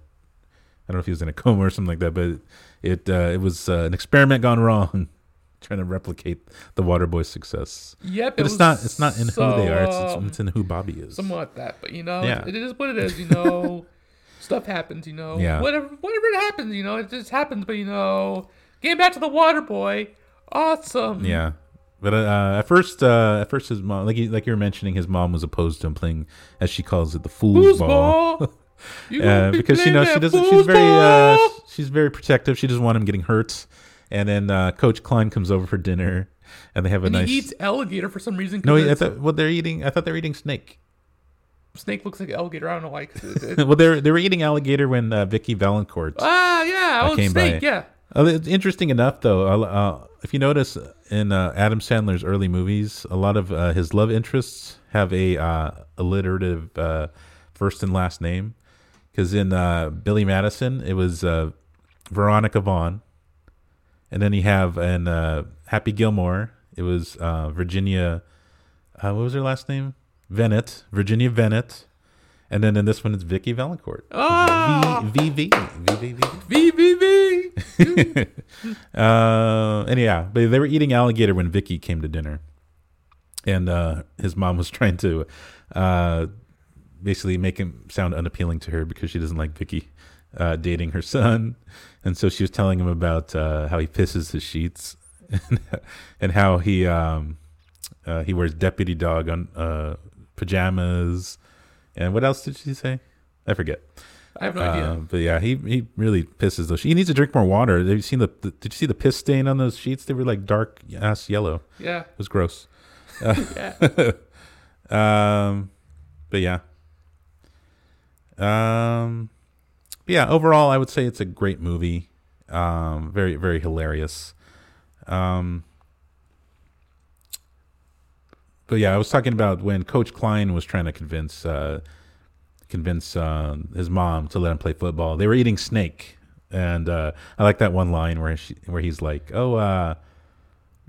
I don't know if he was in a coma or something like that, but it uh, it was uh, an experiment gone wrong, trying to replicate the Waterboy's success. Yep, but it it's was not it's not in so, who they are; it's, it's in who Bobby is. Something like that, but you know, yeah. it is what it is. You know, stuff happens. You know, yeah. whatever whatever it happens, you know, it just happens. But you know. Getting back to the Waterboy, awesome. Yeah, but uh, at first, uh, at first, his mom, like you, like you were mentioning, his mom was opposed to him playing, as she calls it, the fool's ball. ball. You uh, be because you know she doesn't. She's very, uh, she's very protective. She doesn't want him getting hurt. And then uh, Coach Klein comes over for dinner, and they have a and nice. He eats alligator for some reason. No, I thought, well, they're eating. I thought they were eating snake. Snake looks like alligator. I don't know why. It, it, well, they they were eating alligator when uh, Vicky Vallencourt. Ah, uh, yeah, I uh, came snake, by. Yeah. Uh, interesting enough, though, uh, uh, if you notice in uh, Adam Sandler's early movies, a lot of uh, his love interests have a uh, alliterative uh, first and last name. Because in uh, Billy Madison, it was uh, Veronica Vaughn, and then you have in uh, Happy Gilmore, it was uh, Virginia. Uh, what was her last name? Vennett, Virginia Vennett. And then in this one, it's Vicky Vallencourt. Oh! V V V V V V. Uh, and yeah, but they were eating alligator when Vicky came to dinner, and uh, his mom was trying to uh, basically make him sound unappealing to her because she doesn't like Vicky uh, dating her son, and so she was telling him about uh, how he pisses his sheets and, and how he um, uh, he wears deputy dog on uh, pajamas. And what else did she say? I forget. I have no uh, idea. But yeah, he, he really pisses those. She- he needs to drink more water. Have you seen the, the? Did you see the piss stain on those sheets? They were like dark ass yellow. Yeah, it was gross. Uh, yeah. um, but yeah. Um, but yeah. Overall, I would say it's a great movie. Um, very very hilarious. Um. But yeah, I was talking about when Coach Klein was trying to convince uh, convince uh, his mom to let him play football. They were eating snake, and uh, I like that one line where she, where he's like, "Oh, uh,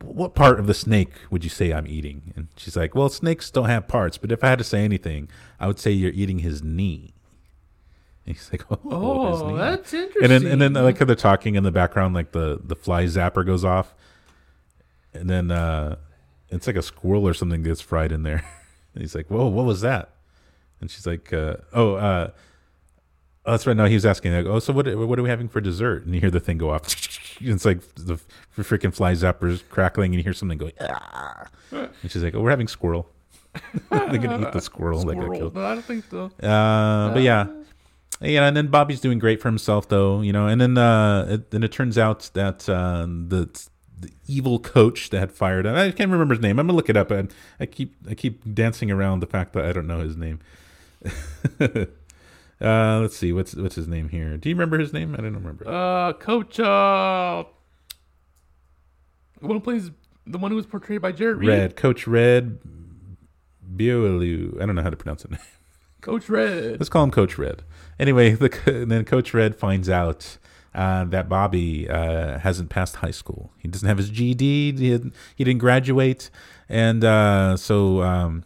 what part of the snake would you say I'm eating?" And she's like, "Well, snakes don't have parts, but if I had to say anything, I would say you're eating his knee." And he's like, "Oh, oh his knee." That's interesting. And then and then I like how they're talking in the background, like the the fly zapper goes off, and then. Uh, It's like a squirrel or something that's fried in there. And he's like, "Whoa, what was that?" And she's like, uh, "Oh, uh, oh, that's right." No, he was asking, like, "Oh, so what? What are we having for dessert?" And you hear the thing go off. It's like the freaking fly zappers crackling, and you hear something going. Ah. And she's like, "Oh, we're having squirrel. They're gonna eat the squirrel." Like I killed. No, I don't think so. Uh, uh, but yeah, yeah. And then Bobby's doing great for himself, though, you know. And then, uh, it, and it turns out that uh, the. The evil coach that had fired him. I can't remember his name. I'm gonna look it up. I, I keep I keep dancing around the fact that I don't know his name. uh, let's see what's what's his name here. Do you remember his name? I don't remember. Uh, coach. Uh, the one who plays the one who was portrayed by Jared Reed. Red Coach Red Biolu. I don't know how to pronounce it. Coach Red. Let's call him Coach Red. Anyway, the and then Coach Red finds out. Uh, that Bobby uh, hasn't passed high school. He doesn't have his G E D. He didn't, he didn't graduate, and uh, so um,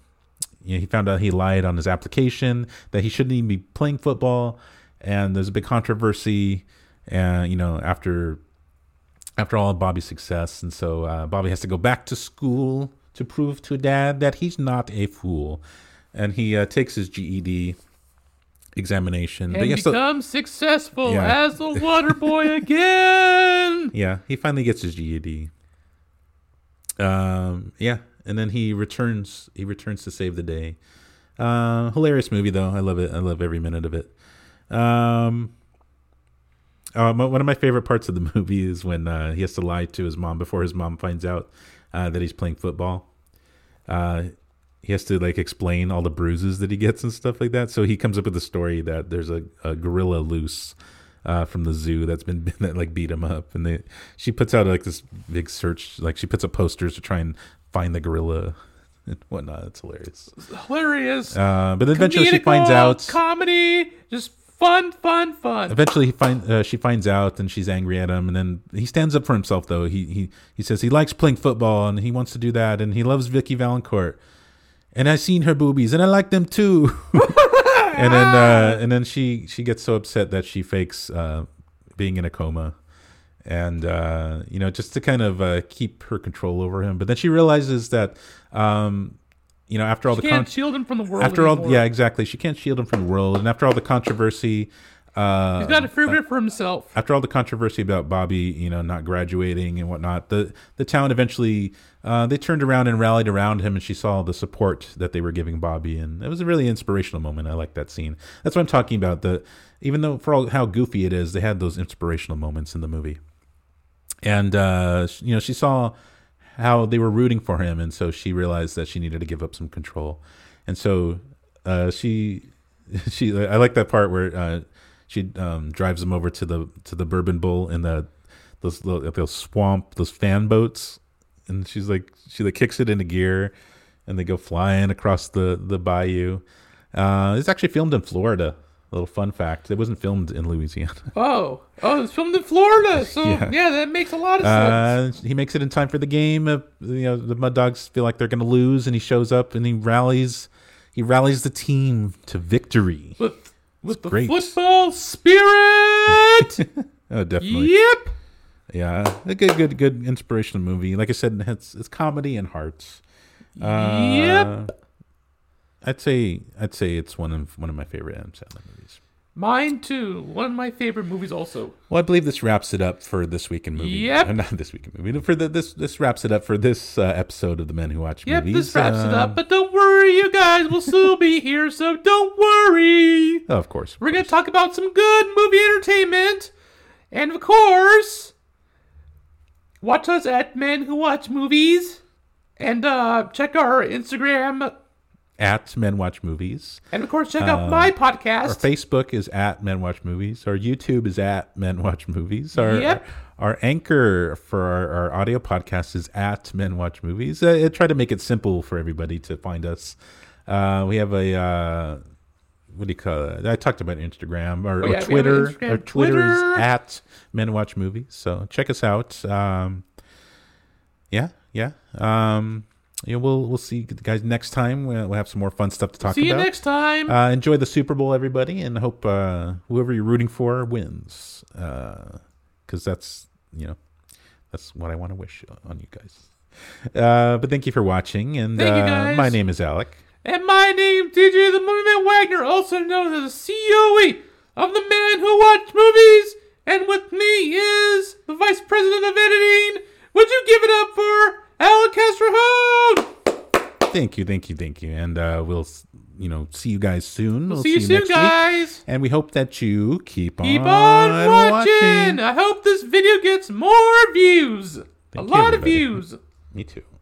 you know, he found out he lied on his application that he shouldn't even be playing football. And there's a big controversy, uh, you know, after after all of Bobby's success, and so uh, Bobby has to go back to school to prove to Dad that he's not a fool, and he uh, takes his G E D. Examination and become to, successful yeah. as the Waterboy again. Yeah, he finally gets his G E D. Um, yeah, and then he returns. He returns to save the day. Uh, hilarious movie though. I love it. I love every minute of it. Um, Uh, one of my favorite parts of the movie is when uh, he has to lie to his mom before his mom finds out uh, that he's playing football. Uh, he has to like explain all the bruises that he gets and stuff like that. So he comes up with a story that there's a, a gorilla loose uh, from the zoo that's been that like beat him up, and they she puts out like this big search, like she puts up posters to try and find the gorilla and whatnot. It's hilarious. It's hilarious. Uh, but eventually Comedical, she finds out comedy just. Fun, fun, fun. Eventually, he find, uh, she finds out, and she's angry at him. And then he stands up for himself, though. He he he says he likes playing football, and he wants to do that, and he loves Vicky Vallencourt. And I've seen her boobies, and I like them too. and then uh, and then she, she gets so upset that she fakes uh, being in a coma, and uh, you know, just to kind of uh, keep her control over him. But then she realizes that. Um, You know, after all she the can't con- shield him from the world. After anymore. all, yeah, exactly. She can't shield him from the world, and after all the controversy, uh, he's got to prove uh, it for himself. After all the controversy about Bobby, you know, not graduating and whatnot, the the town eventually uh, they turned around and rallied around him, and she saw the support that they were giving Bobby, and it was a really inspirational moment. I like that scene. That's what I'm talking about. The even though for all how goofy it is, they had those inspirational moments in the movie, and uh, you know, she saw how they were rooting for him, and so she realized that she needed to give up some control, and so uh, she, she. I like that part where uh, she um, drives him over to the to the Bourbon Bowl in the those those swamp those fan boats, and she's like she like kicks it into gear, and they go flying across the the bayou. Uh, it's actually filmed in Florida. Little fun fact: it wasn't filmed in Louisiana. Oh, oh, it's filmed in Florida. So yeah, yeah that makes a lot of sense. Uh, he makes it in time for the game. Uh, you know, the Mud Dogs feel like they're going to lose, and he shows up and he rallies, he rallies the team to victory with with it's the great. football spirit. Oh, definitely. Yep. Yeah, a good, good, good inspirational movie. Like I said, it's it's comedy and hearts. Uh, yep. I'd say I'd say it's one of one of my favorite Adam Sandler movies. Mine too. One of my favorite movies also. Well, I believe this wraps it up for this week in movie. Yep. Not this week in movie. For the, this this wraps it up for this uh, episode of the Men Who Watch yep, Movies. Yep, this wraps uh, it up. But don't worry, you guys, we'll still be here, so don't worry. Oh, of course. Of We're going to talk about some good movie entertainment, and of course, watch us at Men Who Watch Movies, and uh, check our Instagram. At Men Watch Movies. And of course, check out uh, my podcast. Our Facebook is at Men Watch Movies. Our YouTube is at Men Watch Movies. Our yep. our, our anchor for our, our audio podcast is at Men Watch Movies. I, I try to make it simple for everybody to find us. Uh, we have a uh, what do you call it? I talked about Instagram or, oh, yeah, or Twitter. Instagram. Our Twitter, Twitter is at Men Watch Movies. So check us out. Um, yeah, yeah. Um, Yeah, we'll we'll see you guys next time. We'll have some more fun stuff to talk about. See you next time. Uh, enjoy the Super Bowl, everybody, and hope uh, whoever you're rooting for wins. Because uh, that's you know that's what I want to wish on you guys. Uh, but thank you for watching. And thank uh, you guys. My name is Alec, and my name D J the Movie Man Wagner, also known as the C O E of the Man Who Watch Movies. And with me is the Vice President of Editing. Would you give it up for? Alec Castro. Thank you, thank you, thank you. And uh, we'll, you know, see you guys soon. We'll, we'll see, see you soon, next guys. Week. And we hope that you keep, keep on, on watching. watching. I hope this video gets more views. Thank A you, lot everybody. of views. Me too.